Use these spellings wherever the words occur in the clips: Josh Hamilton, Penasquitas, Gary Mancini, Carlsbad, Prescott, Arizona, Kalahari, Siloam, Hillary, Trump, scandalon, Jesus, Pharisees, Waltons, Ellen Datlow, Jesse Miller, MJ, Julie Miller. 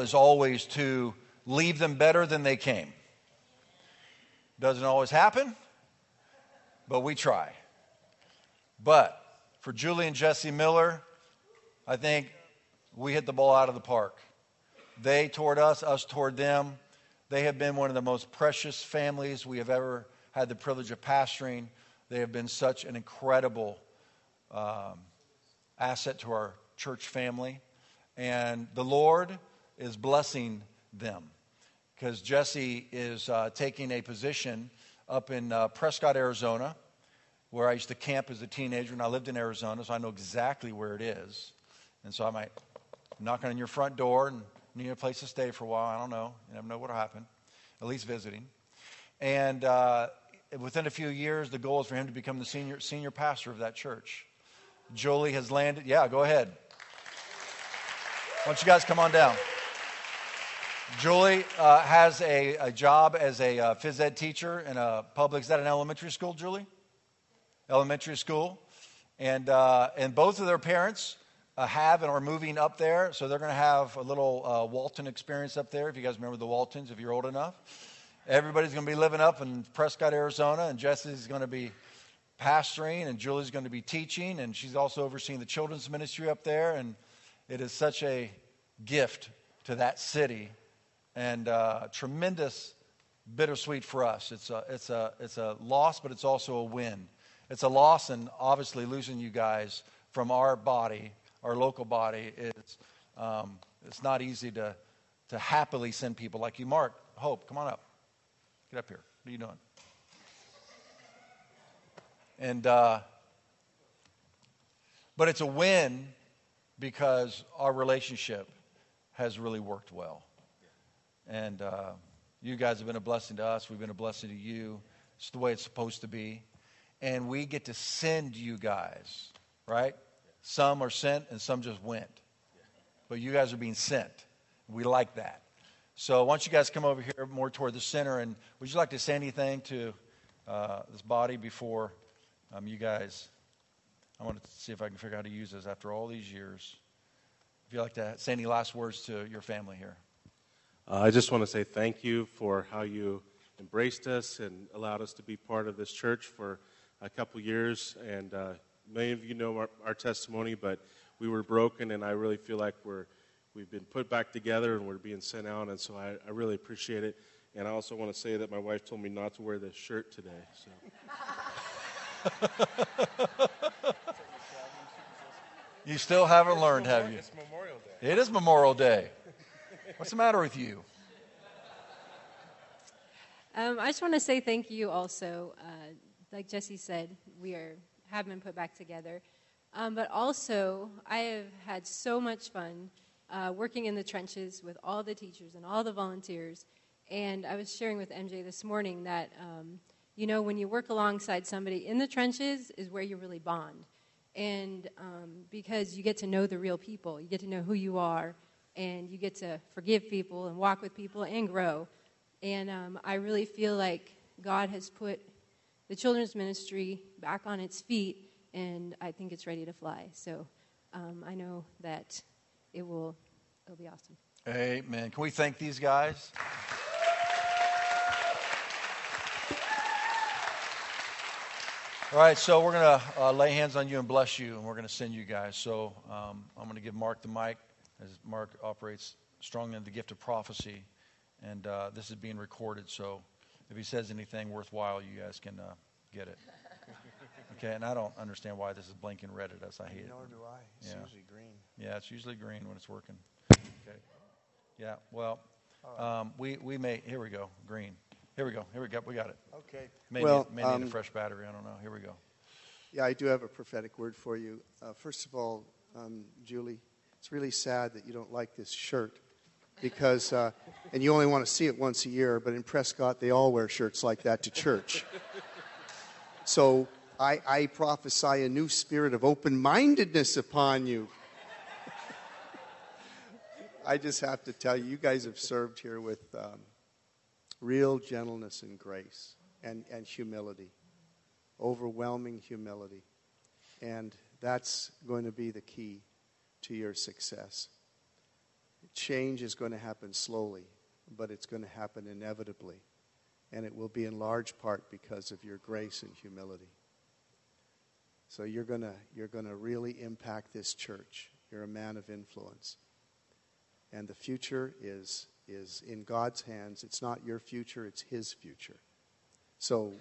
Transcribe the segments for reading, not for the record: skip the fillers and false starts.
goal is always to leave them better than they came. Doesn't always happen, but we try. But for Julie and Jesse Miller, I think we hit the ball out of the park. They toward us, us toward them. They have been one of the most precious families we have ever had the privilege of pastoring. They have been such an incredible asset to our church family. And the Lord is blessing them because Jesse is taking a position up in Prescott, Arizona, where I used to camp as a teenager, and I lived in Arizona, so I know exactly where it is. And so I might knock on your front door and need a place to stay for a while. I don't know. You never know what will happen, at least visiting. And within a few years, the goal is for him to become the senior pastor of that church. Jolie has landed. Yeah, go ahead. Why don't you guys come on down? Julie has a job as a phys ed teacher in a public. Is that an elementary school, Julie? Elementary school. And both of their parents have and are moving up there, so they're going to have a little Walton experience up there, if you guys remember the Waltons, if you're old enough. Everybody's going to be living up in Prescott, Arizona, and Jesse's going to be pastoring, and Julie's going to be teaching, and she's also overseeing the children's ministry up there, and it is such a gift to that city, and tremendous bittersweet for us. It's a loss, but it's also a win. It's a loss, and obviously losing you guys from our body, our local body, is it's not easy to happily send people like you. Mark, Hope, come on up. Get up here. What are you doing? And but it's a win because our relationship has really worked well. And you guys have been a blessing to us. We've been a blessing to you. It's the way it's supposed to be. And we get to send you guys, right? Some are sent and some just went. But you guys are being sent. We like that. So why don't you guys come over here more toward the center. And would you like to say anything to this body before you guys? I want to see if I can figure out how to use this after all these years. If you'd like to say any last words to your family here. I just want to say thank you for how you embraced us and allowed us to be part of this church for a couple years. And many of you know our testimony, but we were broken, and I really feel like we've been put back together and we're being sent out. And so I really appreciate it. And I also want to say that my wife told me not to wear this shirt today. So. You still haven't learned, have you? It's Memorial Day. It is Memorial Day. What's the matter with you? I just want to say thank you also. Like Jesse said, we have been put back together. But also, I have had so much fun working in the trenches with all the teachers and all the volunteers. And I was sharing with MJ this morning that, when you work alongside somebody in the trenches is where you really bond. And because you get to know the real people. You get to know who you are. And you get to forgive people and walk with people and grow. And I really feel like God has put the children's ministry back on its feet, and I think it's ready to fly. So I know that it'll be awesome. Amen. Can we thank these guys? All right, so we're going to lay hands on you and bless you, and we're going to send you guys. So I'm going to give Mark the mic, as Mark operates strongly in the gift of prophecy. And this is being recorded, so if he says anything worthwhile, you guys can get it. Okay, and I don't understand why this is blinking red at us. I hate it. Nor do I. It's usually green. Yeah, it's usually green when it's working. Okay. Yeah, well, we may, here we go, green. Here we go, we got it. Okay. Maybe need a fresh battery, I don't know. Here we go. Yeah, I do have a prophetic word for you. First of all, Julie, it's really sad that you don't like this shirt. Because, and you only want to see it once a year, but in Prescott, they all wear shirts like that to church. So I prophesy a new spirit of open-mindedness upon you. I just have to tell you, you guys have served here with real gentleness and grace and humility, overwhelming humility. And that's going to be the key to your success. change is going to happen slowly, but it's going to happen inevitably. And it will be in large part because of your grace and humility. So you're going to really impact this church. You're a man of influence. And the future is in God's hands. It's not your future, it's his future. So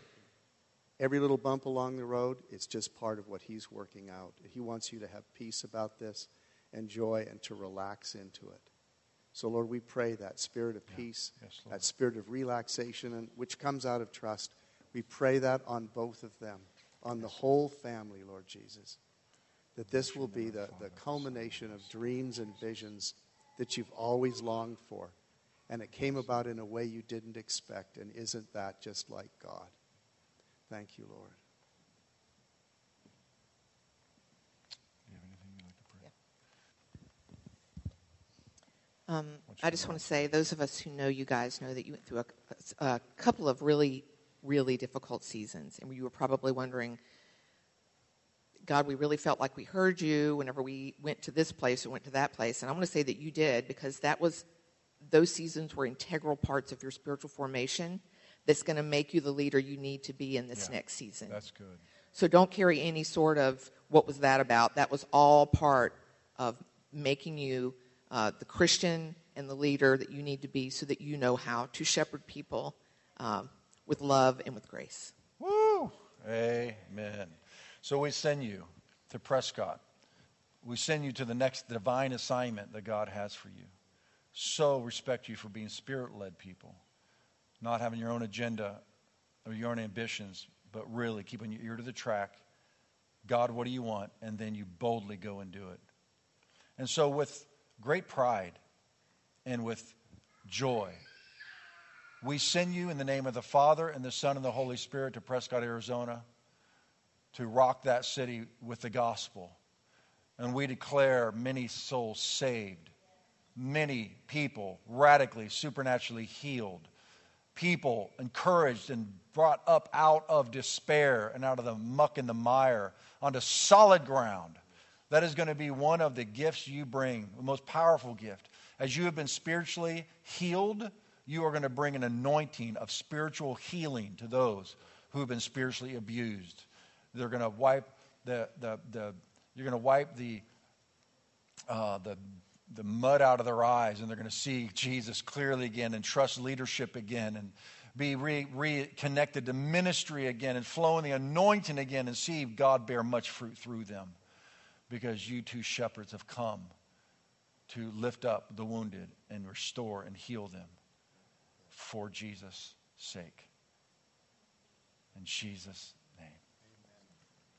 every little bump along the road, it's just part of what he's working out. He wants you to have peace about this and joy and to relax into it. So, Lord, we pray that spirit of peace, yes, that spirit of relaxation, and which comes out of trust, we pray that on both of them, on the whole family, Lord Jesus, that this will be the culmination of dreams and visions that you've always longed for, and it came about in a way you didn't expect, and isn't that just like God? Thank you, Lord. Do you have anything you'd like to pray? Yeah. I just want to say, those of us who know you guys know that you went through a couple of really, really difficult seasons, and you were probably wondering, God, we really felt like we heard you whenever we went to this place or went to that place. And I want to say that you did, because those seasons were integral parts of your spiritual formation that's going to make you the leader you need to be in this next season. That's good. So don't carry any sort of, what was that about? That was all part of making you the Christian and the leader that you need to be, so that you know how to shepherd people with love and with grace. Woo! Amen. So we send you to Prescott. We send you to the next divine assignment that God has for you. So respect you for being spirit-led people, not having your own agenda or your own ambitions, but really keeping your ear to the track. God, what do you want? And then you boldly go and do it. And so with great pride and with joy, we send you in the name of the Father and the Son and the Holy Spirit to Prescott, Arizona, to rock that city with the gospel. And we declare many souls saved, many people radically, supernaturally healed, people encouraged and brought up out of despair and out of the muck and the mire onto solid ground. That is going to be one of the gifts you bring, the most powerful gift. As you have been spiritually healed, you are going to bring an anointing of spiritual healing to those who have been spiritually abused. They're going to wipe the mud out of their eyes, and they're going to see Jesus clearly again, and trust leadership again, and be reconnected to ministry again, and flow in the anointing again, and see God bear much fruit through them, because you two shepherds have come to lift up the wounded and restore and heal them for Jesus' sake. In Jesus'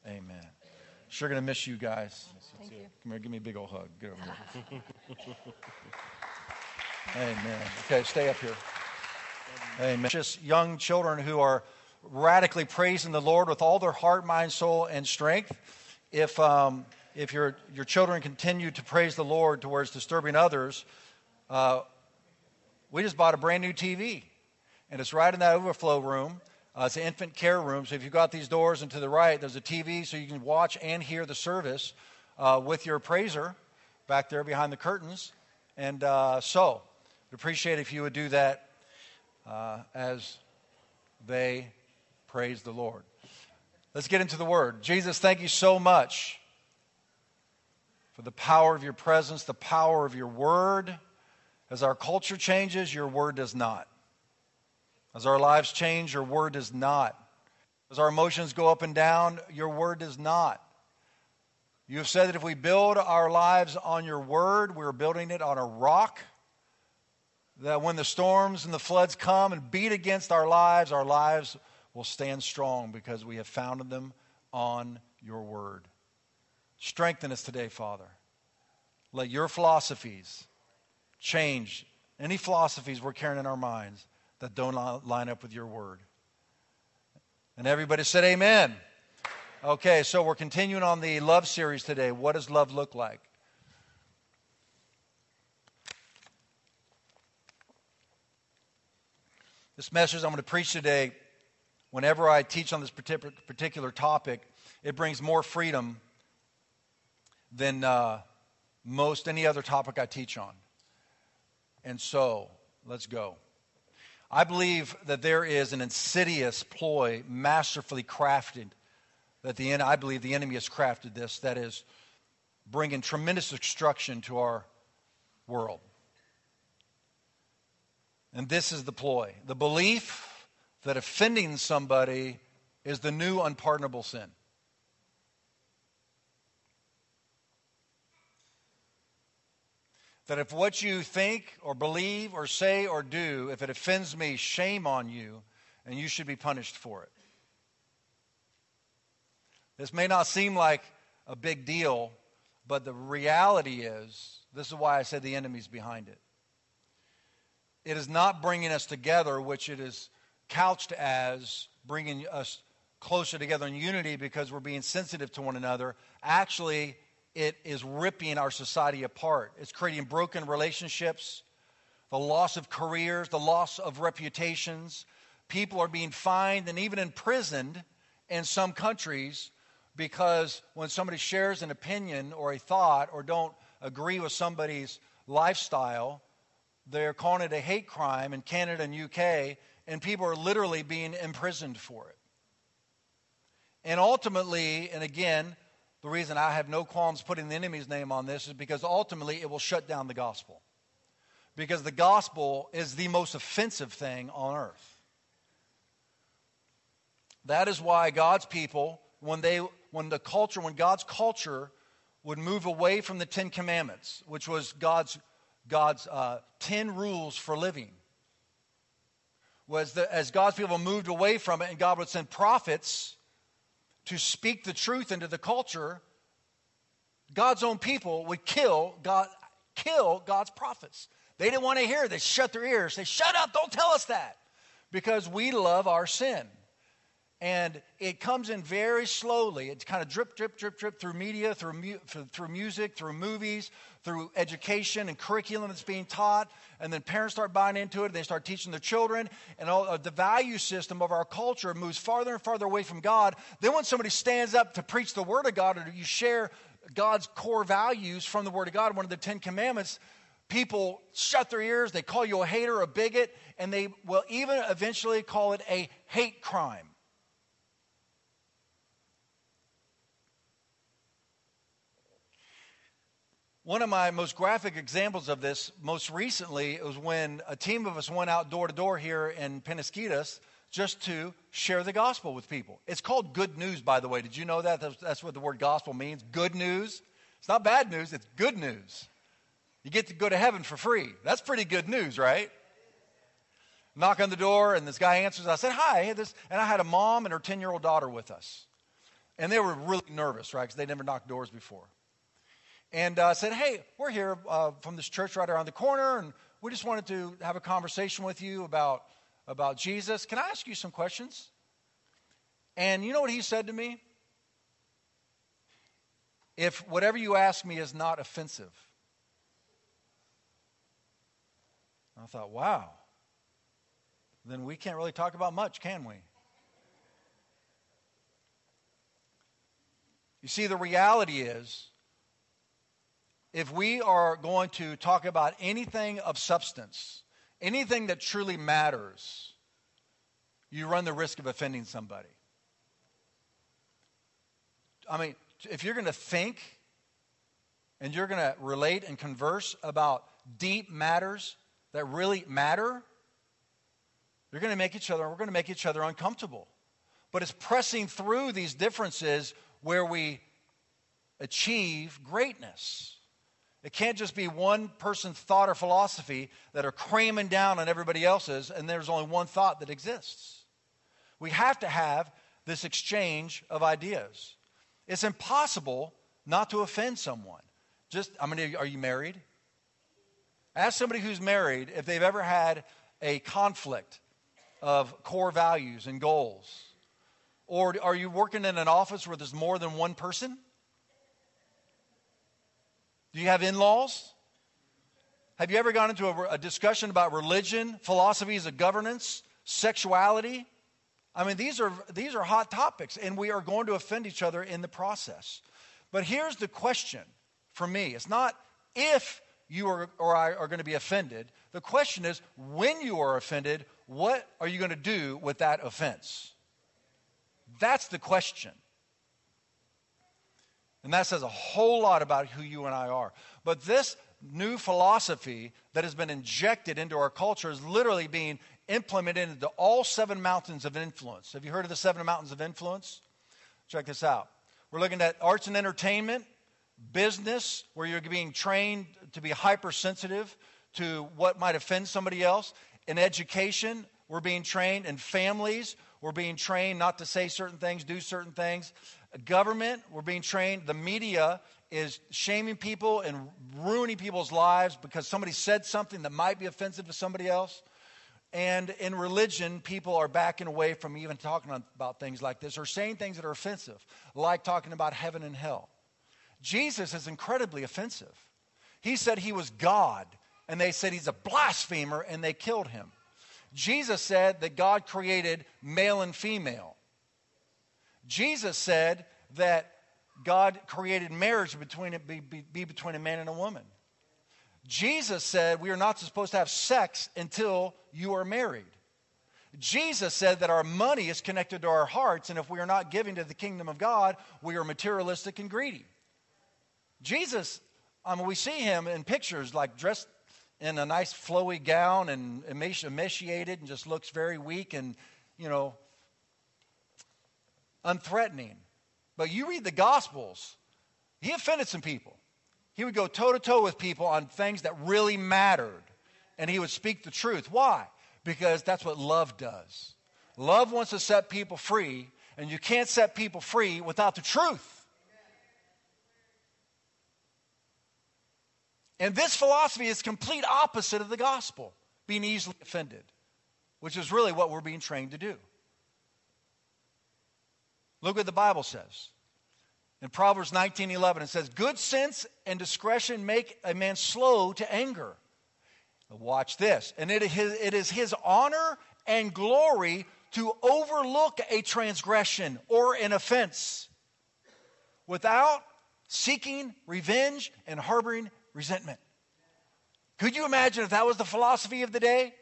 Amen. Sure going to miss you guys. Thank you. Come here, give me a big old hug. Get over here. Amen. Okay, stay up here. Amen. Just young children who are radically praising the Lord with all their heart, mind, soul, and strength. If your children continue to praise the Lord towards disturbing others, we just bought a brand new TV, and it's right in that overflow room. It's an infant care room, so if you go out these doors and to the right, there's a TV, so you can watch and hear the service with your praiser back there behind the curtains. And so we'd appreciate if you would do that as they praise the Lord. Let's get into the Word. Jesus, thank you so much for the power of your presence, the power of your Word. As our culture changes, your Word does not. As our lives change, your Word does not. As our emotions go up and down, your Word does not. You have said that if we build our lives on your Word, we're building it on a rock, that when the storms and the floods come and beat against our lives will stand strong because we have founded them on your Word. Strengthen us today, Father. Let your philosophies change any philosophies we're carrying in our minds that don't line up with your Word. And everybody said amen. Okay, so we're continuing on the love series today. What does love look like? This message I'm going to preach today, whenever I teach on this particular topic, it brings more freedom than most any other topic I teach on. And so, let's go. I believe that there is an insidious ploy masterfully crafted that I believe the enemy has crafted this, that is bringing tremendous destruction to our world. And this is the ploy. The belief that offending somebody is the new unpardonable sin. That if what you think or believe or say or do, if it offends me, shame on you, and you should be punished for it. This may not seem like a big deal, but the reality is, this is why I said the enemy's behind it. It is not bringing us together, which it is couched as bringing us closer together in unity because we're being sensitive to one another. Actually, it is ripping our society apart. It's creating broken relationships, the loss of careers, the loss of reputations. People are being fined and even imprisoned in some countries because when somebody shares an opinion or a thought or don't agree with somebody's lifestyle, they're calling it a hate crime in Canada and UK, and people are literally being imprisoned for it. And ultimately, and again, the reason I have no qualms putting the enemy's name on this is because ultimately it will shut down the gospel. Because the gospel is the most offensive thing on earth. That is why God's people, when God's culture would move away from the Ten Commandments, which was God's 10 rules for living, was that as God's people moved away from it, and God would send prophets to speak the truth into the culture, God's own people would kill God's prophets. They didn't want to hear this. Shut their ears. Say, shut up, don't tell us that. Because we love our sin. And it comes in very slowly. It's kind of drip, drip, drip, drip through media, through music, through movies, through education and curriculum that's being taught. And then parents start buying into it. And they start teaching their children. And the value system of our culture moves farther and farther away from God. Then when somebody stands up to preach the Word of God or you share God's core values from the Word of God, one of the Ten Commandments, people shut their ears. They call you a hater, a bigot, and they will even eventually call it a hate crime. One of my most graphic examples of this most recently was when a team of us went out door to door here in Penasquitas just to share the gospel with people. It's called good news, by the way. Did you know that? That's what the word gospel means, good news. It's not bad news, it's good news. You get to go to heaven for free. That's pretty good news, right? Knock on the door and this guy answers. I said, hi. And I had a mom and her 10-year-old daughter with us. And they were really nervous, right, because they never knocked doors before. And I said, hey, we're here from this church right around the corner, and we just wanted to have a conversation with you about Jesus. Can I ask you some questions? And you know what he said to me? If whatever you ask me is not offensive. I thought, wow, then we can't really talk about much, can we? You see, the reality is, if we are going to talk about anything of substance, anything that truly matters, you run the risk of offending somebody. I mean, if you're going to think and you're going to relate and converse about deep matters that really matter, we're going to make each other uncomfortable. But it's pressing through these differences where we achieve greatness. It can't just be one person's thought or philosophy that are cramming down on everybody else's, and there's only one thought that exists. We have to have this exchange of ideas. It's impossible not to offend someone. Are you married? Ask somebody who's married if they've ever had a conflict of core values and goals. Or are you working in an office where there's more than one person? Do you have in-laws? Have you ever gone into a discussion about religion, philosophies of governance, sexuality? I mean, these are hot topics, and we are going to offend each other in the process. But here's the question for me. It's not if you or I are going to be offended. The question is, when you are offended, what are you going to do with that offense? That's the question. And that says a whole lot about who you and I are. But this new philosophy that has been injected into our culture is literally being implemented into all seven mountains of influence. Have you heard of the seven mountains of influence? Check this out. We're looking at arts and entertainment, business, where you're being trained to be hypersensitive to what might offend somebody else. In education, we're being trained. In families, we're being trained not to say certain things, do certain things. Government, we're being trained. The media is shaming people and ruining people's lives because somebody said something that might be offensive to somebody else. And in religion, people are backing away from even talking about things like this or saying things that are offensive, like talking about heaven and hell. Jesus is incredibly offensive. He said he was God, and they said he's a blasphemer, and they killed him. Jesus said that God created male and female. Jesus said that God created marriage between a man and a woman. Jesus said we are not supposed to have sex until you are married. Jesus said that our money is connected to our hearts, and if we are not giving to the kingdom of God, we are materialistic and greedy. Jesus, we see him in pictures like dressed in a nice flowy gown and emaciated and just looks very weak and, unthreatening. But you read the Gospels, he offended some people. He would go toe-to-toe with people on things that really mattered, and he would speak the truth. Why? Because that's what love does. Love wants to set people free, and you can't set people free without the truth. And this philosophy is complete opposite of the gospel, being easily offended, which is really what we're being trained to do. Look what the Bible says. In Proverbs 19:11, it says, good sense and discretion make a man slow to anger. Watch this. And it is his honor and glory to overlook a transgression or an offense without seeking revenge and harboring resentment. Could you imagine if that was the philosophy of the day?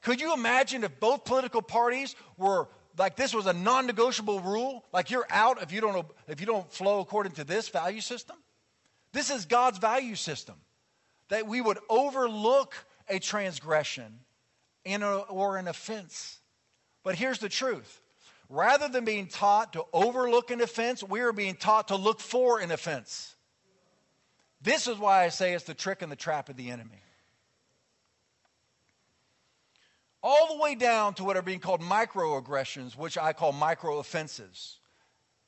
Could you imagine if both political parties were like this was a non-negotiable rule, like you're out if you don't flow according to this value system? This is God's value system, that we would overlook a transgression or an offense. But here's the truth. Rather than being taught to overlook an offense, we are being taught to look for an offense. This is why I say it's the trick and the trap of the enemy. All the way down to what are being called microaggressions, which I call micro-offenses,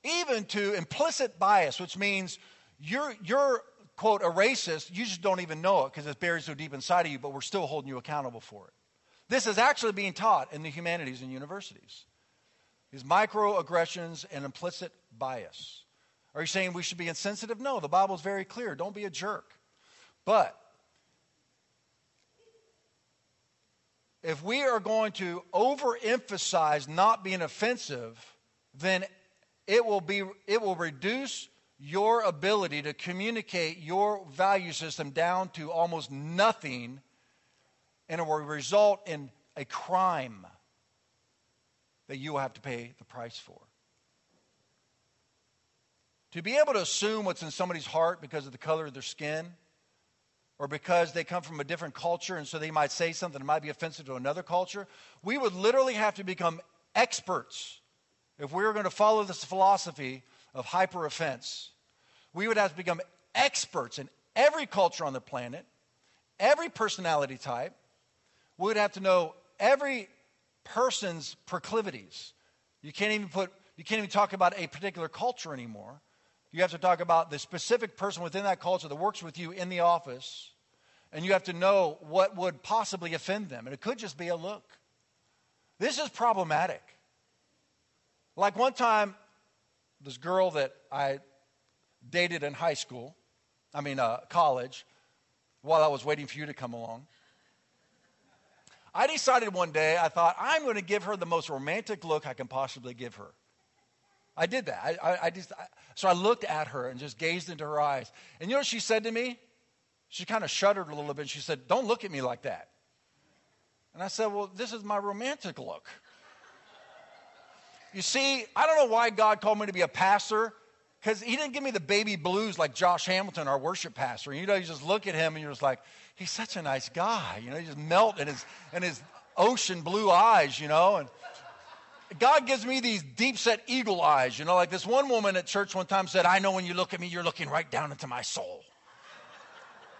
even to implicit bias, which means you're quote, a racist, you just don't even know it because it's buried so deep inside of you, but we're still holding you accountable for it. This is actually being taught in the humanities and universities, these microaggressions and implicit bias. Are you saying we should be insensitive? No, the Bible is very clear. Don't be a jerk. But if we are going to overemphasize not being offensive, then it will reduce your ability to communicate your value system down to almost nothing, and it will result in a crime that you will have to pay the price for. To be able to assume what's in somebody's heart because of the color of their skin, or because they come from a different culture and so they might say something that might be offensive to another culture, we would literally have to become experts. If we were going to follow this philosophy of hyper-offense, we would have to become experts in every culture on the planet, every personality type. We would have to know every person's proclivities. You can't even talk about a particular culture anymore. You have to talk about the specific person within that culture that works with you in the office, and you have to know what would possibly offend them. And it could just be a look. This is problematic. Like one time, this girl that I dated in college, while I was waiting for you to come along, I decided one day, I thought, I'm going to give her the most romantic look I can possibly give her. I did that. So I looked at her and just gazed into her eyes. And you know what she said to me? She kind of shuddered a little bit. She said, don't look at me like that. And I said, well, this is my romantic look. You see, I don't know why God called me to be a pastor, because he didn't give me the baby blues like Josh Hamilton, our worship pastor. You know, you just look at him and you're just like, he's such a nice guy. You know, you just melt in his ocean blue eyes, you know. And God gives me these deep-set eagle eyes, you know, like this one woman at church one time said, I know when you look at me, you're looking right down into my soul.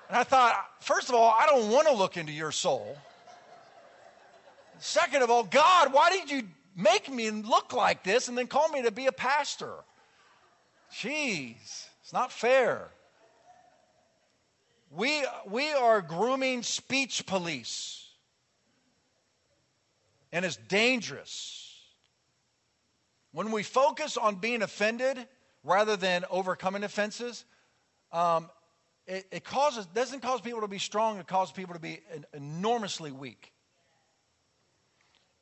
And I thought, first of all, I don't want to look into your soul. Second of all, God, why did you make me look like this and then call me to be a pastor? Jeez, it's not fair. We are grooming speech police. And it's dangerous. When we focus on being offended rather than overcoming offenses, it doesn't cause people to be strong. It causes people to be enormously weak.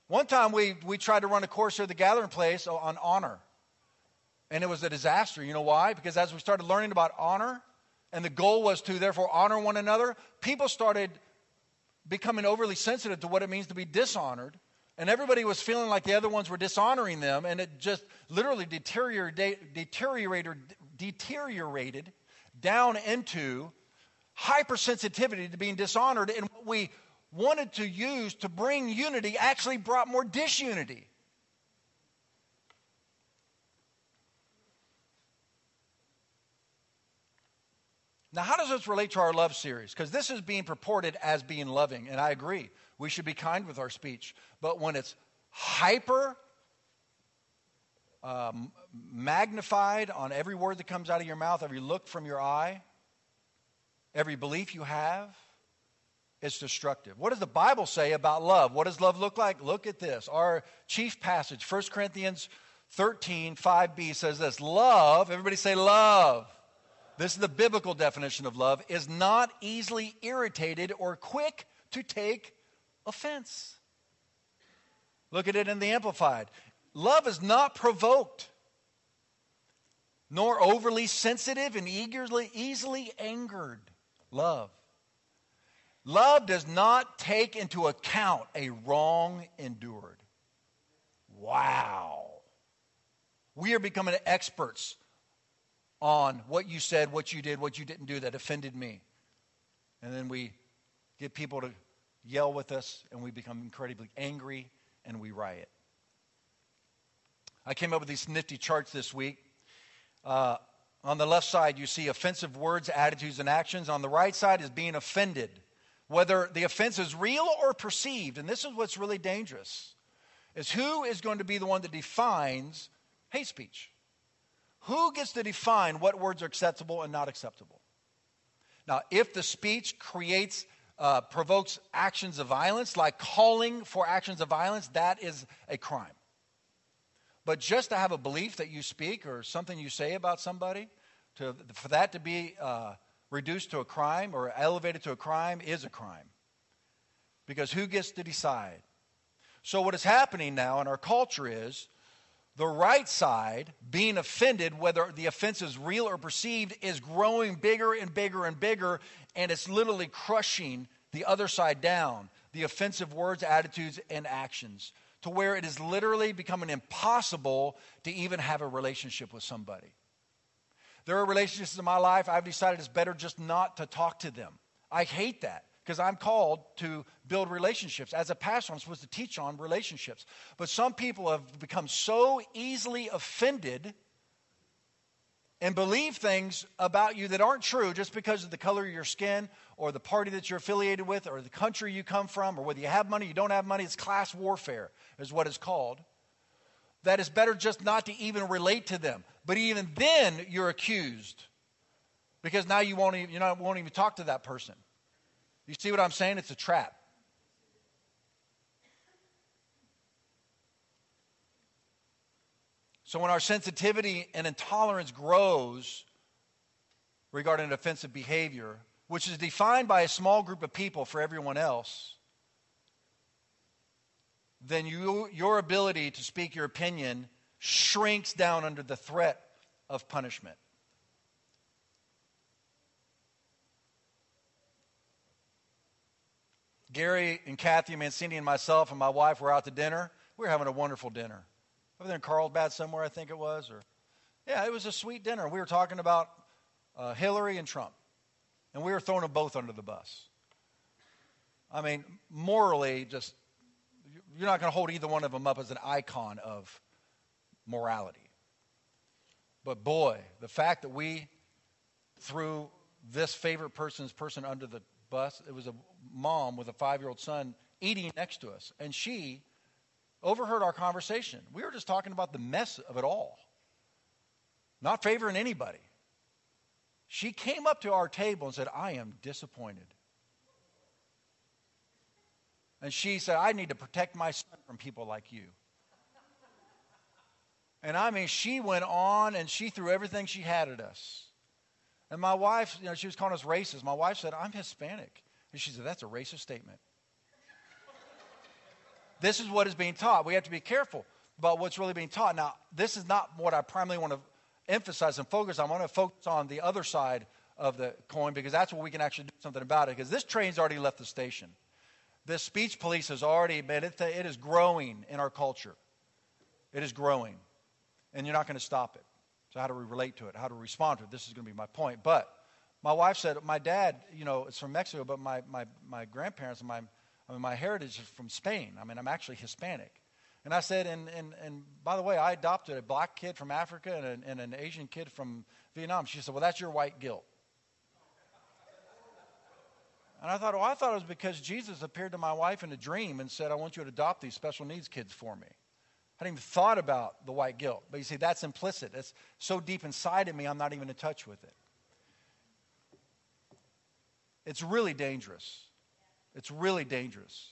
One time we tried to run a course here at the Gathering Place on honor, and it was a disaster. You know why? Because as we started learning about honor, and the goal was to therefore honor one another, people started becoming overly sensitive to what it means to be dishonored, and everybody was feeling like the other ones were dishonoring them, and it just literally deteriorated down into hypersensitivity to being dishonored, and what we wanted to use to bring unity actually brought more disunity. Now, how does this relate to our love series? Because this is being purported as being loving, and I agree. We should be kind with our speech. But when it's hyper magnified on every word that comes out of your mouth, every look from your eye, every belief you have, it's destructive. What does the Bible say about love? What does love look like? Look at this. Our chief passage, 1 Corinthians 13, 5b says this. Love, everybody say love. This is the biblical definition of love, is not easily irritated or quick to take offense. Look at it in the Amplified. Love is not provoked, nor overly sensitive and easily angered. Love does not take into account a wrong endured. Wow. We are becoming experts on what you said, what you did, what you didn't do that offended me. And then we get people to yell with us, and we become incredibly angry, and we riot. I came up with these nifty charts this week. On the left side, you see offensive words, attitudes, and actions. On the right side is being offended, whether the offense is real or perceived. And this is what's really dangerous, is who is going to be the one that defines hate speech? Who gets to define what words are acceptable and not acceptable? Now, if the speech provokes actions of violence, like calling for actions of violence, that is a crime. But just to have a belief that you speak or something you say about somebody, for that to be reduced to a crime or elevated to a crime is a crime. Because who gets to decide? So what is happening now in our culture is the right side, being offended, whether the offense is real or perceived, is growing bigger and bigger and bigger, and it's literally crushing the other side down, the offensive words, attitudes, and actions, to where it is literally becoming impossible to even have a relationship with somebody. There are relationships in my life I've decided it's better just not to talk to them. I hate that. Because I'm called to build relationships. As a pastor, I'm supposed to teach on relationships. But some people have become so easily offended and believe things about you that aren't true just because of the color of your skin or the party that you're affiliated with or the country you come from or whether you have money, you don't have money. It's class warfare is what it's called. That it's better just not to even relate to them. But even then, you're accused because now you won't even talk to that person. You see what I'm saying? It's a trap. So when our sensitivity and intolerance grows regarding offensive behavior, which is defined by a small group of people for everyone else, then your ability to speak your opinion shrinks down under the threat of punishment. Gary and Kathy and Mancini and myself and my wife were out to dinner. We were having a wonderful dinner. Over there in Carlsbad somewhere, I think it was. It was a sweet dinner. We were talking about Hillary and Trump. And we were throwing them both under the bus. I mean, morally, just, you're not going to hold either one of them up as an icon of morality. But boy, the fact that we threw this favorite person under the bus, it was a mom with a 5-year-old son eating next to us. And she overheard our conversation. We were just talking about the mess of it all. Not favoring anybody. She came up to our table and said, "I am disappointed." And she said, "I need to protect my son from people like you." And I mean, she went on and she threw everything she had at us. And my wife, she was calling us racist. My wife said, "I'm Hispanic." And she said, "That's a racist statement." This is what is being taught. We have to be careful about what's really being taught. Now, this is not what I primarily want to emphasize and focus on. I want to focus on the other side of the coin, because that's where we can actually do something about it, because this train's already left the station. This speech police has already been, it is growing in our culture. It is growing, and you're not going to stop it. So how do we relate to it? How do we respond to it? This is going to be my point. But my wife said, my dad, is from Mexico, but my grandparents, and my heritage is from Spain. I mean, I'm actually Hispanic. And I said, and by the way, I adopted a black kid from Africa and an Asian kid from Vietnam. She said, "Well, that's your white guilt." And I thought, I thought it was because Jesus appeared to my wife in a dream and said, "I want you to adopt these special needs kids for me." I hadn't even thought about the white guilt. But you see, that's implicit. It's so deep inside of me, I'm not even in touch with it. It's really dangerous. It's really dangerous.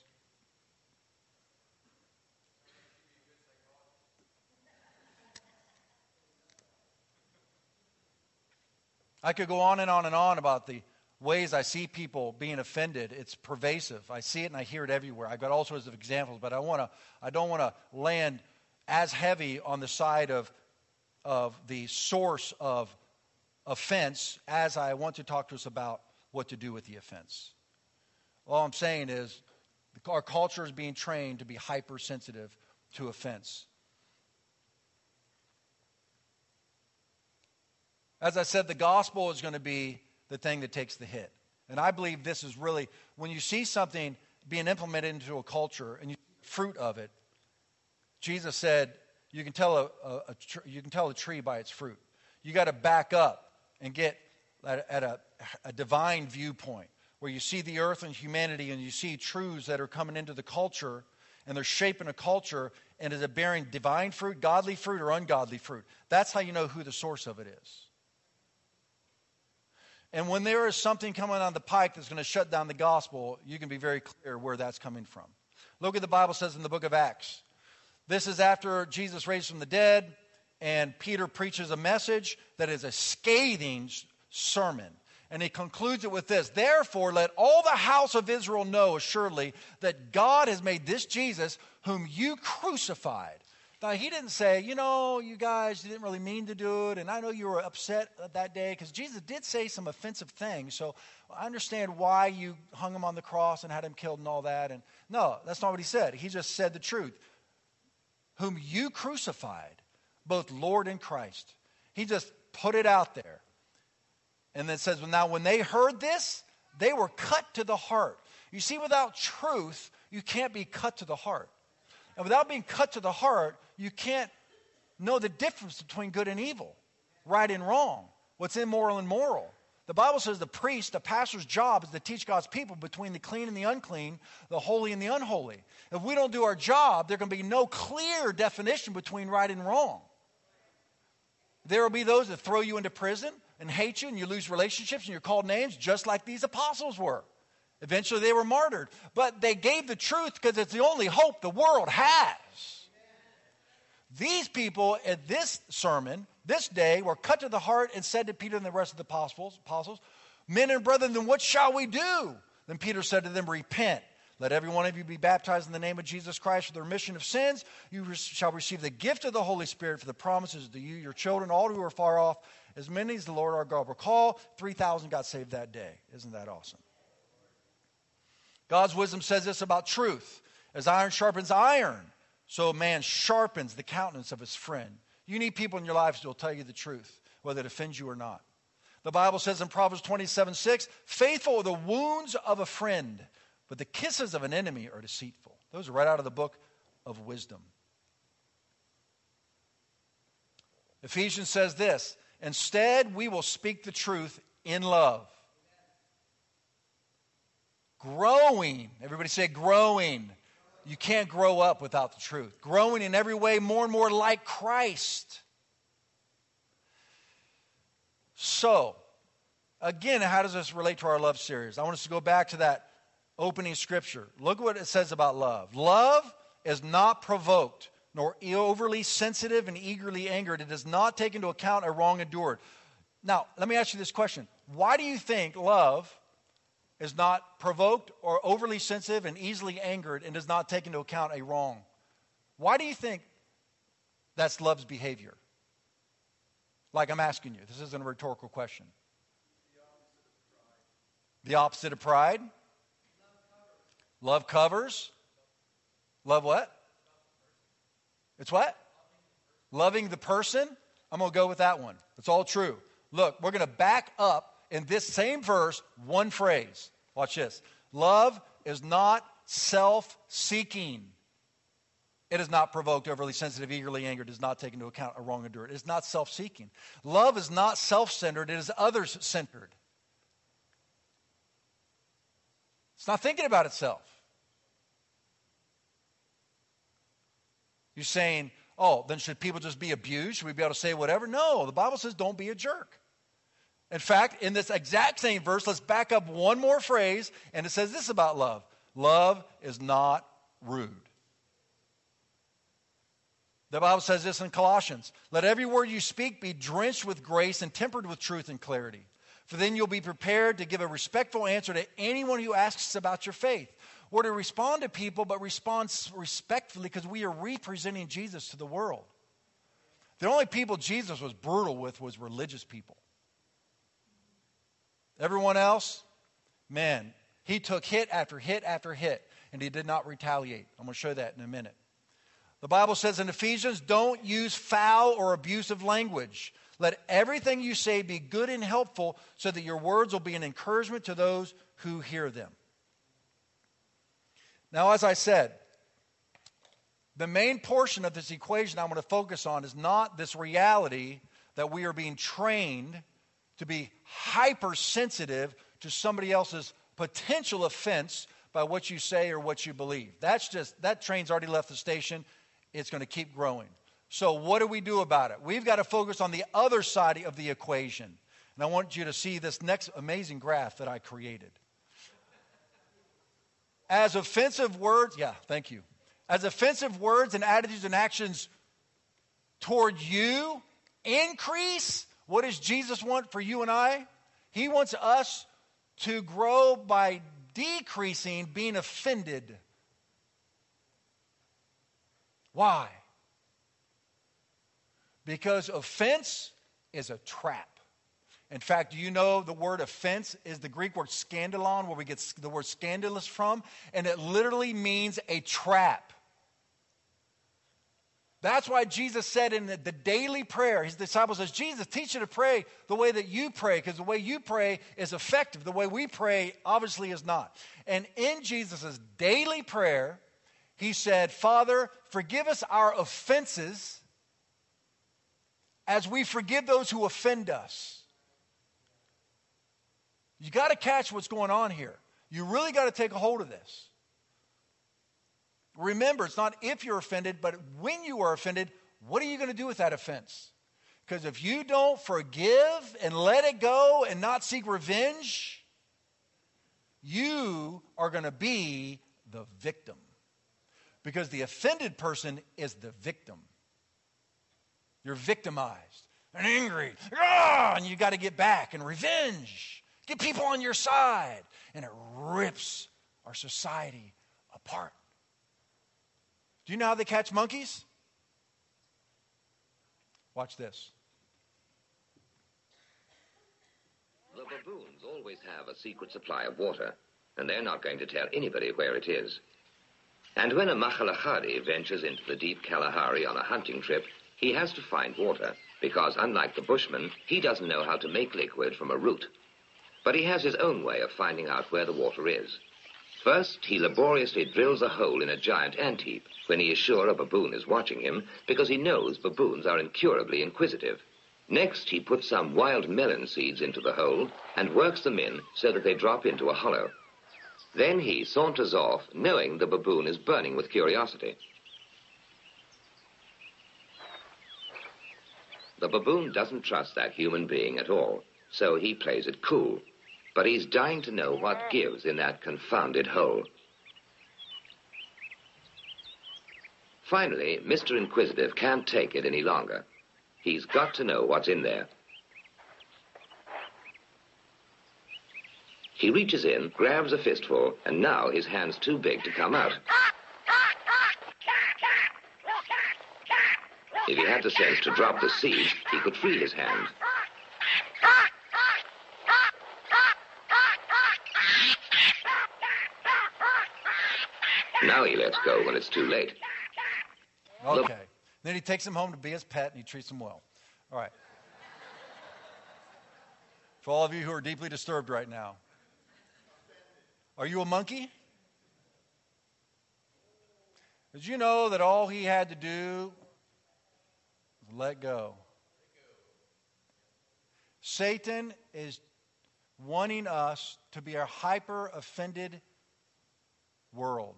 I could go on and on and on about the ways I see people being offended. It's pervasive. I see it and I hear it everywhere. I've got all sorts of examples, but I don't want to land as heavy on the side of the source of offense as I want to talk to us about what to do with the offense. All I'm saying is our culture is being trained to be hypersensitive to offense. As I said, the gospel is going to be the thing that takes the hit. And I believe this is really, when you see something being implemented into a culture and you see the fruit of it, Jesus said, you can tell you can tell a tree by its fruit. You got to back up and get at a divine viewpoint where you see the earth and humanity and you see truths that are coming into the culture and they're shaping a culture, and is it bearing divine fruit, godly fruit, or ungodly fruit? That's how you know who the source of it is. And when there is something coming on the pike that's going to shut down the gospel, you can be very clear where that's coming from. Look at the Bible says in the book of Acts. This is after Jesus raised from the dead, and Peter preaches a message that is a scathing sermon. And he concludes it with this: "Therefore, let all the house of Israel know assuredly that God has made this Jesus whom you crucified." Now, he didn't say, "You guys didn't really mean to do it, and I know you were upset that day," because Jesus did say some offensive things, so I understand why you hung him on the cross and had him killed and all that. And no, that's not what he said. He just said the truth. "Whom you crucified, both Lord and Christ." He just put it out there. And then it says, now when they heard this, they were cut to the heart. You see, without truth, you can't be cut to the heart. And without being cut to the heart, you can't know the difference between good and evil, right and wrong, what's immoral and moral. The Bible says the priest, the pastor's job is to teach God's people between the clean and the unclean, the holy and the unholy. If we don't do our job, there can be no clear definition between right and wrong. There will be those that throw you into prison and hate you, and you lose relationships, and you're called names just like these apostles were. Eventually they were martyred, but they gave the truth because it's the only hope the world has. These people at this sermon, this day, were cut to the heart and said to Peter and the rest of the apostles, "Men and brethren, then what shall we do?" Then Peter said to them, "Repent. Let every one of you be baptized in the name of Jesus Christ for the remission of sins. You shall receive the gift of the Holy Spirit, for the promises to you, your children, all who are far off, as many as the Lord our God will call." 3,000 got saved that day. Isn't that awesome? God's wisdom says this about truth. As iron sharpens iron, so man sharpens the countenance of his friend. You need people in your lives who will tell you the truth, whether it offends you or not. The Bible says in Proverbs 27:6, faithful are the wounds of a friend, but the kisses of an enemy are deceitful. Those are right out of the book of wisdom. Ephesians says this, instead we will speak the truth in love. Growing, everybody say growing. You can't grow up without the truth. Growing in every way more and more like Christ. So, again, how does this relate to our love series? I want us to go back to that opening scripture. Look what it says about love. Love is not provoked, nor overly sensitive and eagerly angered. It does not take into account a wrong endured. Now, let me ask you this question. Why do you think love is not provoked or overly sensitive and easily angered and does not take into account a wrong? Why do you think that's love's behavior? Like I'm asking you, this isn't a rhetorical question. The opposite of pride. Love covers. Love what? It's what? Loving the person. I'm going to go with that one. It's all true. Look, we're going to back up in this same verse, one phrase. Watch this. Love is not self-seeking. It is not provoked, overly sensitive, eagerly angered, does not take into account a wrong endured. It is not self-seeking. Love is not self-centered. It is others-centered. It's not thinking about itself. You're saying, oh, then should people just be abused? Should we be able to say whatever? No, the Bible says don't be a jerk. In fact, in this exact same verse, let's back up one more phrase, and it says this about love. Love is not rude. The Bible says this in Colossians. Let every word you speak be drenched with grace and tempered with truth and clarity. For then you'll be prepared to give a respectful answer to anyone who asks about your faith. We're to respond to people, but respond respectfully because we are representing Jesus to the world. The only people Jesus was brutal with was religious people. Everyone else, man, he took hit after hit after hit, and he did not retaliate. I'm going to show that in a minute. The Bible says in Ephesians, don't use foul or abusive language. Let everything you say be good and helpful so that your words will be an encouragement to those who hear them. Now, as I said, the main portion of this equation I'm going to focus on is not this reality that we are being trained to be hypersensitive to somebody else's potential offense by what you say or what you believe. That train's already left the station. It's going to keep growing. So what do we do about it? We've got to focus on the other side of the equation. And I want you to see this next amazing graph that I created. As offensive words, yeah, thank you. As offensive words and attitudes and actions toward you increase, what does Jesus want for you and I? He wants us to grow by decreasing being offended. Why? Because offense is a trap. In fact, do you know the word offense is the Greek word scandalon, where we get the word scandalous from? And it literally means a trap. That's why Jesus said in the daily prayer, his disciples says, Jesus, teach you to pray the way that you pray, because the way you pray is effective. The way we pray obviously is not. And in Jesus' daily prayer, he said, Father, forgive us our offenses as we forgive those who offend us. You got to catch what's going on here. You really got to take a hold of this. Remember, it's not if you're offended, but when you are offended, what are you going to do with that offense? Because if you don't forgive and let it go and not seek revenge, you are going to be the victim. Because the offended person is the victim. You're victimized and angry. And you got to get back and revenge. Get people on your side. And it rips our society apart. Do you know how they catch monkeys? Watch this. The baboons always have a secret supply of water. and they're not going to tell anybody where it is. And when a Makalahari ventures into the deep Kalahari on a hunting trip, he has to find water, because unlike the bushman, he doesn't know how to make liquid from a root. But he has his own way of finding out where the water is. First, he laboriously drills a hole in a giant antheap when he is sure a baboon is watching him, because he knows baboons are incurably inquisitive. Next, he puts some wild melon seeds into the hole and works them in so that they drop into a hollow. Then he saunters off, knowing the baboon is burning with curiosity. The baboon doesn't trust that human being at all, so he plays it cool. But he's dying to know what gives in that confounded hole. Finally, Mr. Inquisitive can't take it any longer. He's got to know what's in there. He reaches in, grabs a fistful, and now his hand's too big to come out. If he had the sense to drop the seed, he could free his hand. Now he lets go when it's too late. Okay. Then he takes him home to be his pet, and he treats him well. All right. For all of you who are deeply disturbed right now, are you a monkey? Did you know that all he had to do was let go? Satan is wanting us to be a hyper-offended world,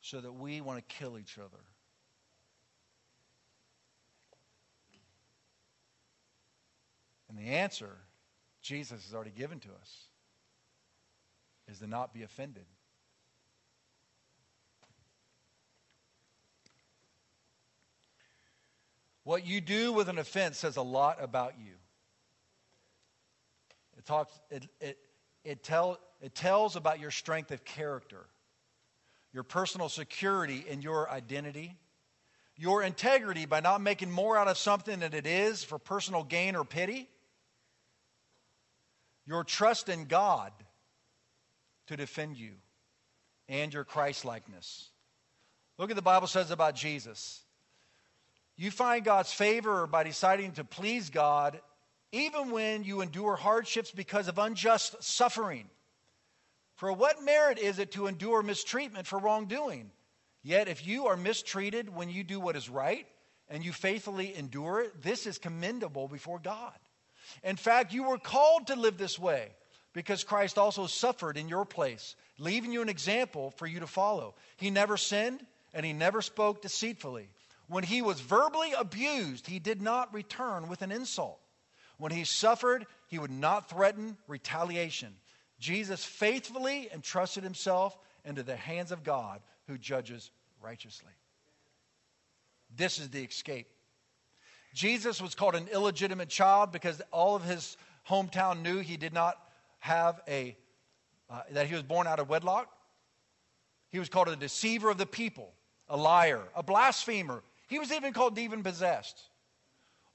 so that we want to kill each other. And the answer Jesus has already given to us is to not be offended. What you do with an offense says a lot about you. It tells about your strength of character, your personal security in your identity, your integrity by not making more out of something than it is for personal gain or pity, your trust in God to defend you, and your Christ-likeness. Look at the Bible says about Jesus. You find God's favor by deciding to please God even when you endure hardships because of unjust suffering. For what merit is it to endure mistreatment for wrongdoing? Yet if you are mistreated when you do what is right, and you faithfully endure it, this is commendable before God. In fact, you were called to live this way, because Christ also suffered in your place, leaving you an example for you to follow. He never sinned, and he never spoke deceitfully. When he was verbally abused, he did not return with an insult. When he suffered, he would not threaten retaliation. Jesus faithfully entrusted himself into the hands of God who judges righteously. This is the escape. Jesus was called an illegitimate child because all of his hometown knew he did not have that he was born out of wedlock. He was called a deceiver of the people, a liar, a blasphemer. He was even called demon-possessed.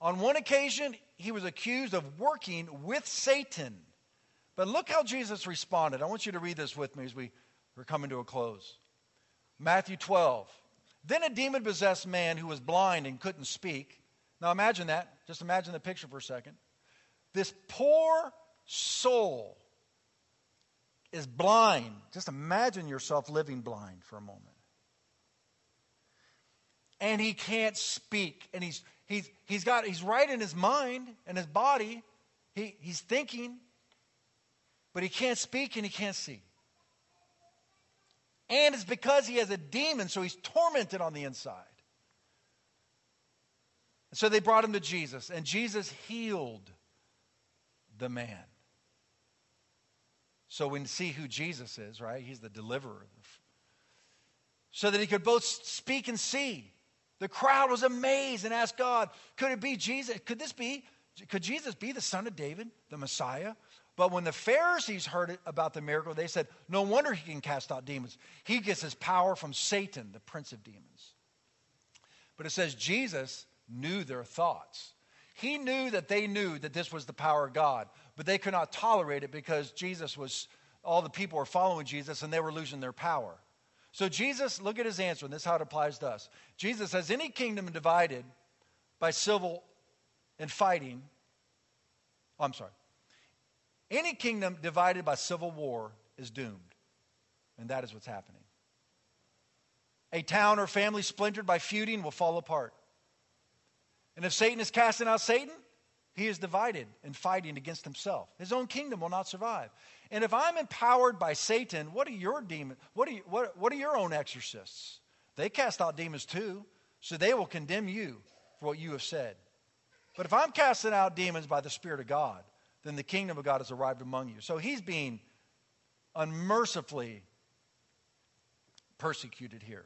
On one occasion, he was accused of working with Satan. But look how Jesus responded. I want you to read this with me as we're coming to a close. Matthew 12. Then a demon-possessed man who was blind and couldn't speak. Now imagine that. Just imagine the picture for a second. This poor soul is blind. Just imagine yourself living blind for a moment. And he can't speak. And he's right in his mind and his body. He's thinking. But he can't speak and he can't see. And it's because he has a demon, so he's tormented on the inside. And so they brought him to Jesus, and Jesus healed the man. So we see who Jesus is, right? He's the deliverer. So that he could both speak and see. The crowd was amazed and asked God, could it be Jesus? Could Jesus be the son of David, the Messiah? But when the Pharisees heard about the miracle, they said, no wonder he can cast out demons. He gets his power from Satan, the prince of demons. But it says Jesus knew their thoughts. He knew that they knew that this was the power of God, but they could not tolerate it because Jesus was all the people were following Jesus and they were losing their power. So Jesus, look at his answer, and this is how it applies to us. Jesus says, any kingdom divided by civil and fighting, any kingdom divided by civil war is doomed. And that is what's happening. A town or family splintered by feuding will fall apart. And if Satan is casting out Satan, he is divided and fighting against himself. His own kingdom will not survive. And if I'm empowered by Satan, what are your demons? What are your own exorcists? They cast out demons too, so they will condemn you for what you have said. But if I'm casting out demons by the Spirit of God, then the kingdom of God has arrived among you. So he's being unmercifully persecuted here.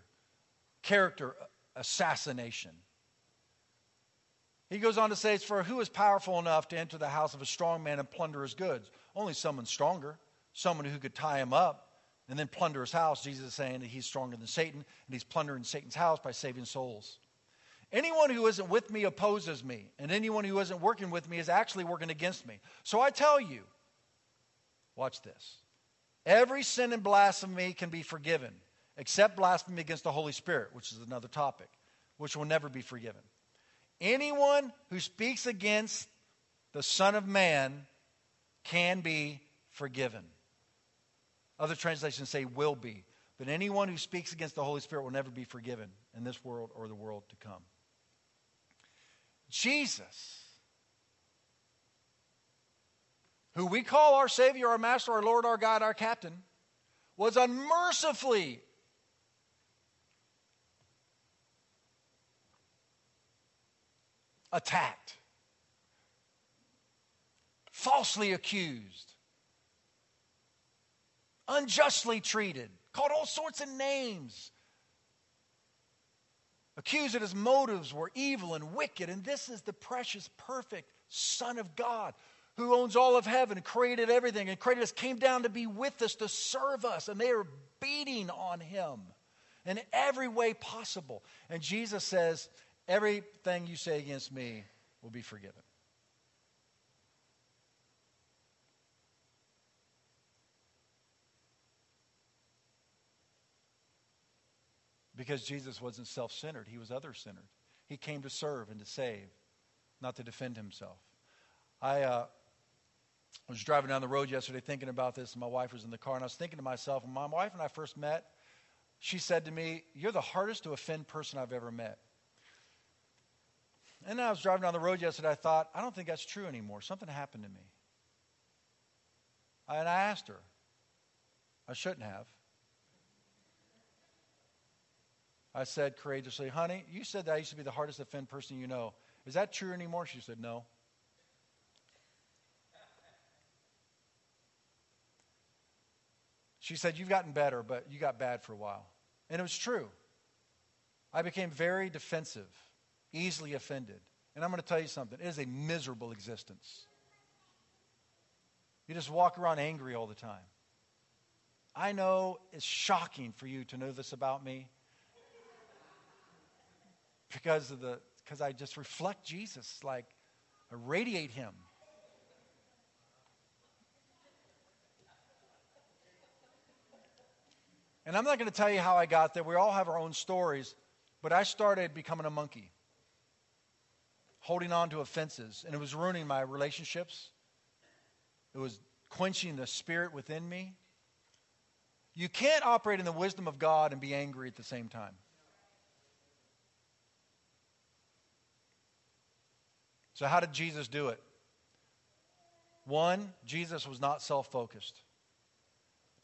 Character assassination. He goes on to say, it's for who is powerful enough to enter the house of a strong man and plunder his goods? Only someone stronger, someone who could tie him up and then plunder his house. Jesus is saying that he's stronger than Satan, and he's plundering Satan's house by saving souls. Anyone who isn't with me opposes me, and anyone who isn't working with me is actually working against me. So I tell you, watch this, every sin and blasphemy can be forgiven, except blasphemy against the Holy Spirit, which is another topic, which will never be forgiven. Anyone who speaks against the Son of Man can be forgiven. Other translations say will be, but anyone who speaks against the Holy Spirit will never be forgiven in this world or the world to come. Jesus, who we call our Savior, our Master, our Lord, our God, our Captain, was unmercifully attacked, falsely accused, unjustly treated, called all sorts of names, accused that his motives were evil and wicked. And this is the precious, perfect Son of God, who owns all of heaven and created everything and created us, came down to be with us, to serve us. And they are beating on him in every way possible. And Jesus says, everything you say against me will be forgiven. Because Jesus wasn't self-centered. He was other-centered. He came to serve and to save, not to defend himself. I was driving down the road yesterday thinking about this, and my wife was in the car, and I was thinking to myself, when my wife and I first met, she said to me, "You're the hardest to offend person I've ever met." And I was driving down the road yesterday, I thought, I don't think that's true anymore. Something happened to me. And I asked her. I shouldn't have. I said courageously, "Honey, you said that I used to be the hardest to offend person you know. Is that true anymore?" She said, "No." She said, "You've gotten better, but you got bad for a while." And it was true. I became very defensive, easily offended. And I'm going to tell you something. It is a miserable existence. You just walk around angry all the time. I know it's shocking for you to know this about me because I just reflect Jesus, like I radiate him. And I'm not going to tell you how I got there. We all have our own stories. But I started becoming a monkey, holding on to offenses. And it was ruining my relationships. It was quenching the spirit within me. You can't operate in the wisdom of God and be angry at the same time. So how did Jesus do it? One, Jesus was not self-focused.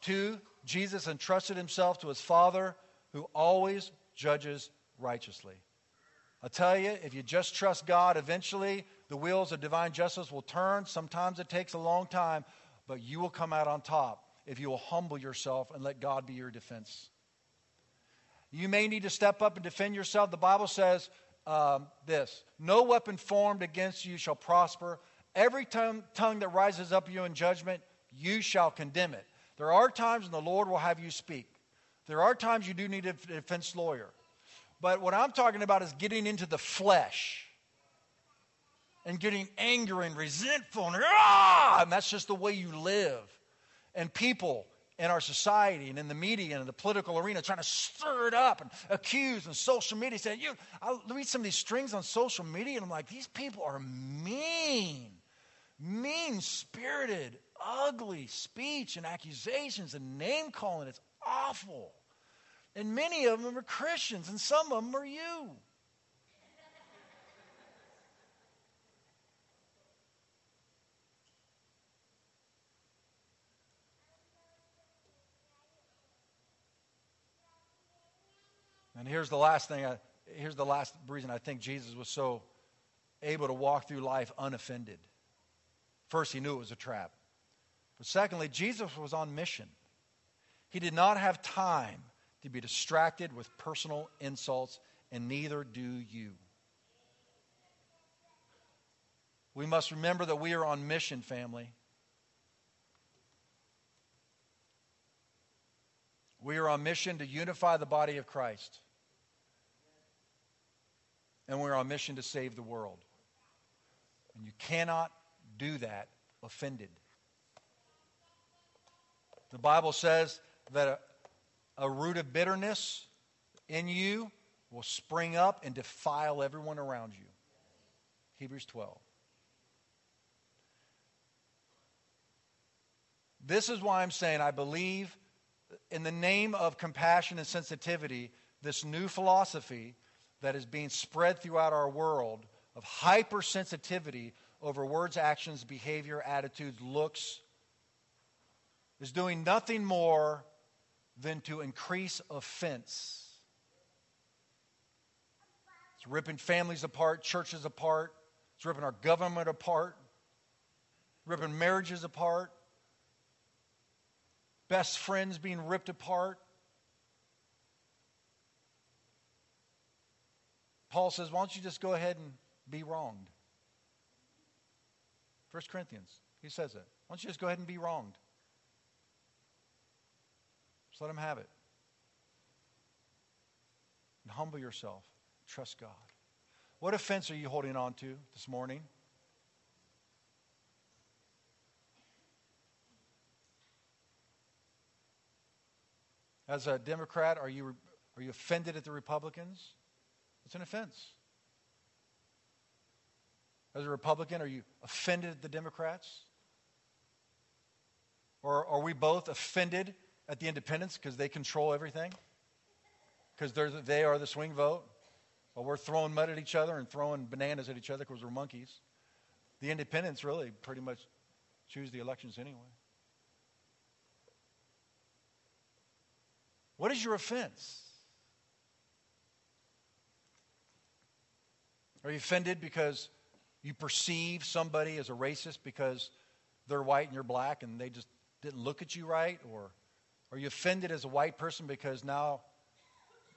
Two, Jesus entrusted himself to his Father, who always judges righteously. I tell you, if you just trust God, eventually the wheels of divine justice will turn. Sometimes it takes a long time, but you will come out on top if you will humble yourself and let God be your defense. You may need to step up and defend yourself. The Bible says this, "No weapon formed against you shall prosper. Every tongue that rises up you in judgment, you shall condemn it." There are times when the Lord will have you speak. There are times you do need a defense lawyer. But what I'm talking about is getting into the flesh and getting angry and resentful. And that's just the way you live. and people in our society and in the media and in the political arena trying to stir it up and accuse and social media saying, I read some of these strings on social media and I'm like, these people are mean-spirited, ugly speech and accusations and name-calling. It's awful. And many of them are Christians and some of them are you. And here's the last reason I think Jesus was so able to walk through life unoffended. First, he knew it was a trap. But secondly, Jesus was on mission. He did not have time to be distracted with personal insults, and neither do you. We must remember that we are on mission, family. We are on mission to unify the body of Christ. And we're on mission to save the world. And you cannot do that offended. The Bible says that a root of bitterness in you will spring up and defile everyone around you. Hebrews 12. This is why I'm saying I believe in the name of compassion and sensitivity, this new philosophy that is being spread throughout our world of hypersensitivity over words, actions, behavior, attitudes, looks, is doing nothing more than to increase offense. It's ripping families apart, churches apart. It's ripping our government apart, ripping marriages apart. Best friends being ripped apart. Paul says, why don't you just go ahead and be wronged? 1 Corinthians, he says that. Why don't you just go ahead and be wronged? Just let him have it. And humble yourself. Trust God. What offense are you holding on to this morning? As a Democrat, are you offended at the Republicans? It's an offense. As a Republican, are you offended at the Democrats? Or are we both offended at the independents because they control everything? Because they are the swing vote? Or we're throwing mud at each other and throwing bananas at each other because we're monkeys. The independents really pretty much choose the elections anyway. What is your offense? Are you offended because you perceive somebody as a racist because they're white and you're black and they just didn't look at you right? Or are you offended as a white person because now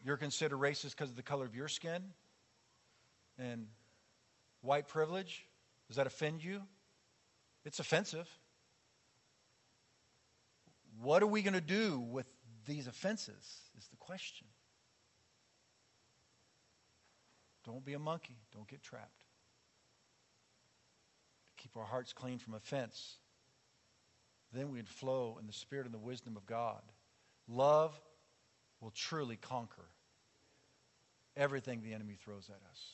you're considered racist because of the color of your skin and white privilege? Does that offend you? It's offensive. What are we going to do with these offenses is the question. Don't be a monkey. Don't get trapped. Keep our hearts clean from offense. Then we'd flow in the spirit and the wisdom of God. Love will truly conquer everything the enemy throws at us.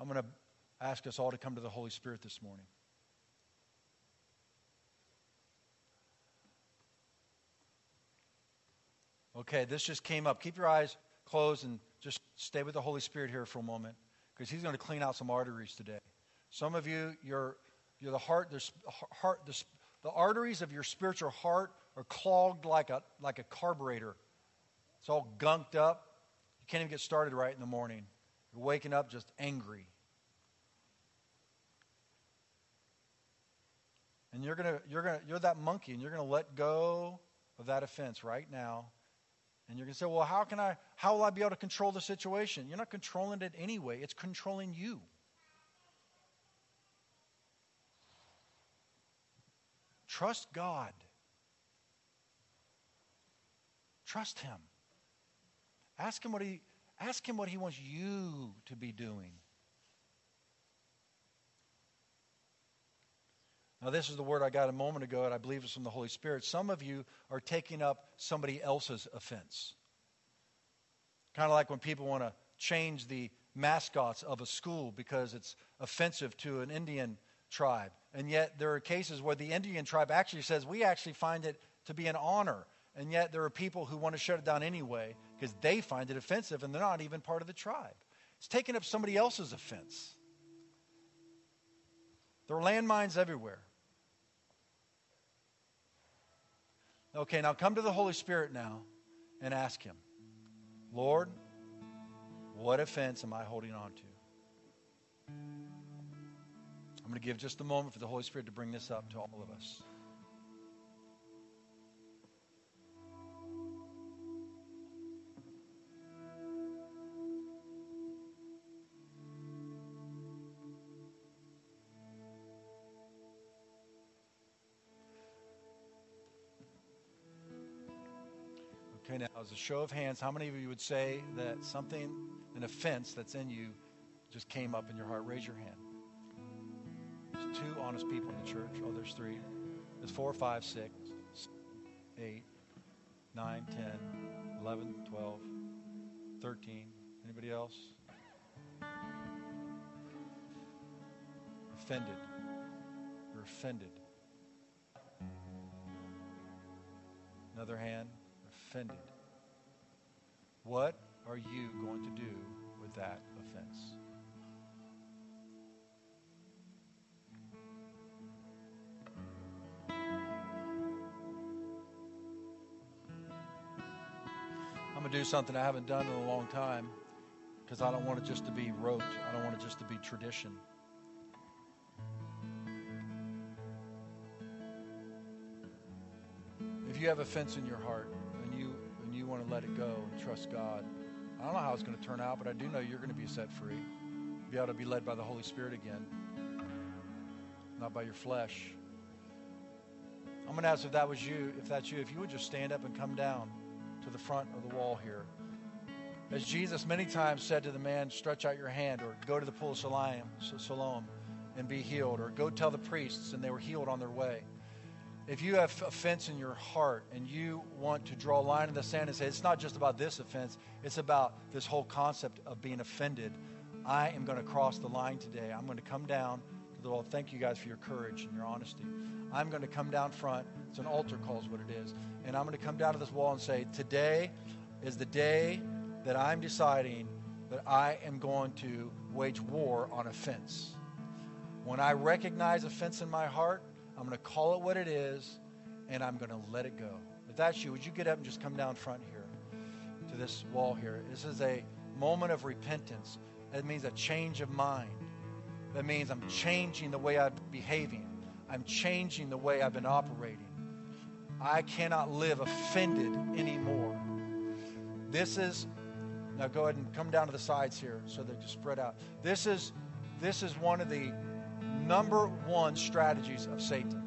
I'm going to ask us all to come to the Holy Spirit this morning. Okay, this just came up. Keep your eyes closed and just stay with the Holy Spirit here for a moment because he's going to clean out some arteries today. Some of you, you're the arteries of your spiritual heart are clogged like a carburetor. It's all gunked up. You can't even get started right in the morning. You're waking up just angry. And you're that monkey and you're going to let go of that offense right now. And you're going to say, well, how will I be able to control the situation? You're not controlling it anyway. It's controlling you. Trust God. Trust him. Ask him what he wants you to be doing. Now, this is the word I got a moment ago, and I believe it's from the Holy Spirit. Some of you are taking up somebody else's offense. Kind of like when people want to change the mascots of a school because it's offensive to an Indian tribe. And yet there are cases where the Indian tribe actually says, we actually find it to be an honor. And yet there are people who want to shut it down anyway because they find it offensive and they're not even part of the tribe. It's taking up somebody else's offense. There are landmines everywhere. Okay, now come to the Holy Spirit now and ask Him, Lord, what offense am I holding on to? I'm going to give just a moment for the Holy Spirit to bring this up to all of us. Okay, now, as a show of hands, how many of you would say that something, an offense that's in you, just came up in your heart? Raise your hand. There's two honest people in the church. Oh, there's three. There's 4, 5, 6, 8, 9, 10, 11, 12, 13. Anybody else? Offended. You're offended. Another hand. Offended. What are you going to do with that offense? I'm going to do something I haven't done in a long time because I don't want it just to be rote. I don't want it just to be tradition. If you have offense in your heart, want to let it go and trust God. I don't know how it's going to turn out, but I do know you're going to be set free. Be able to be led by the Holy Spirit again, not by your flesh. I'm going to ask if that was you, if you would just stand up and come down to the front of the wall here. As Jesus many times said to the man, stretch out your hand, or go to the pool of Siloam and be healed, or go tell the priests, and they were healed on their way. If you have offense in your heart and you want to draw a line in the sand and say, it's not just about this offense, it's about this whole concept of being offended. I am going to cross the line today. I'm going to come down to the Lord. Thank you guys for your courage and your honesty. I'm going to come down front. It's an altar call is what it is. And I'm going to come down to this wall and say, today is the day that I'm deciding that I am going to wage war on offense. When I recognize offense in my heart, I'm going to call it what it is, and I'm going to let it go. If that's you, would you get up and just come down front here to this wall here? This is a moment of repentance. It means a change of mind. That means I'm changing the way I'm behaving. I'm changing the way I've been operating. I cannot live offended anymore. Now go ahead and come down to the sides here so they just spread out. This is one of the number one strategies of Satan.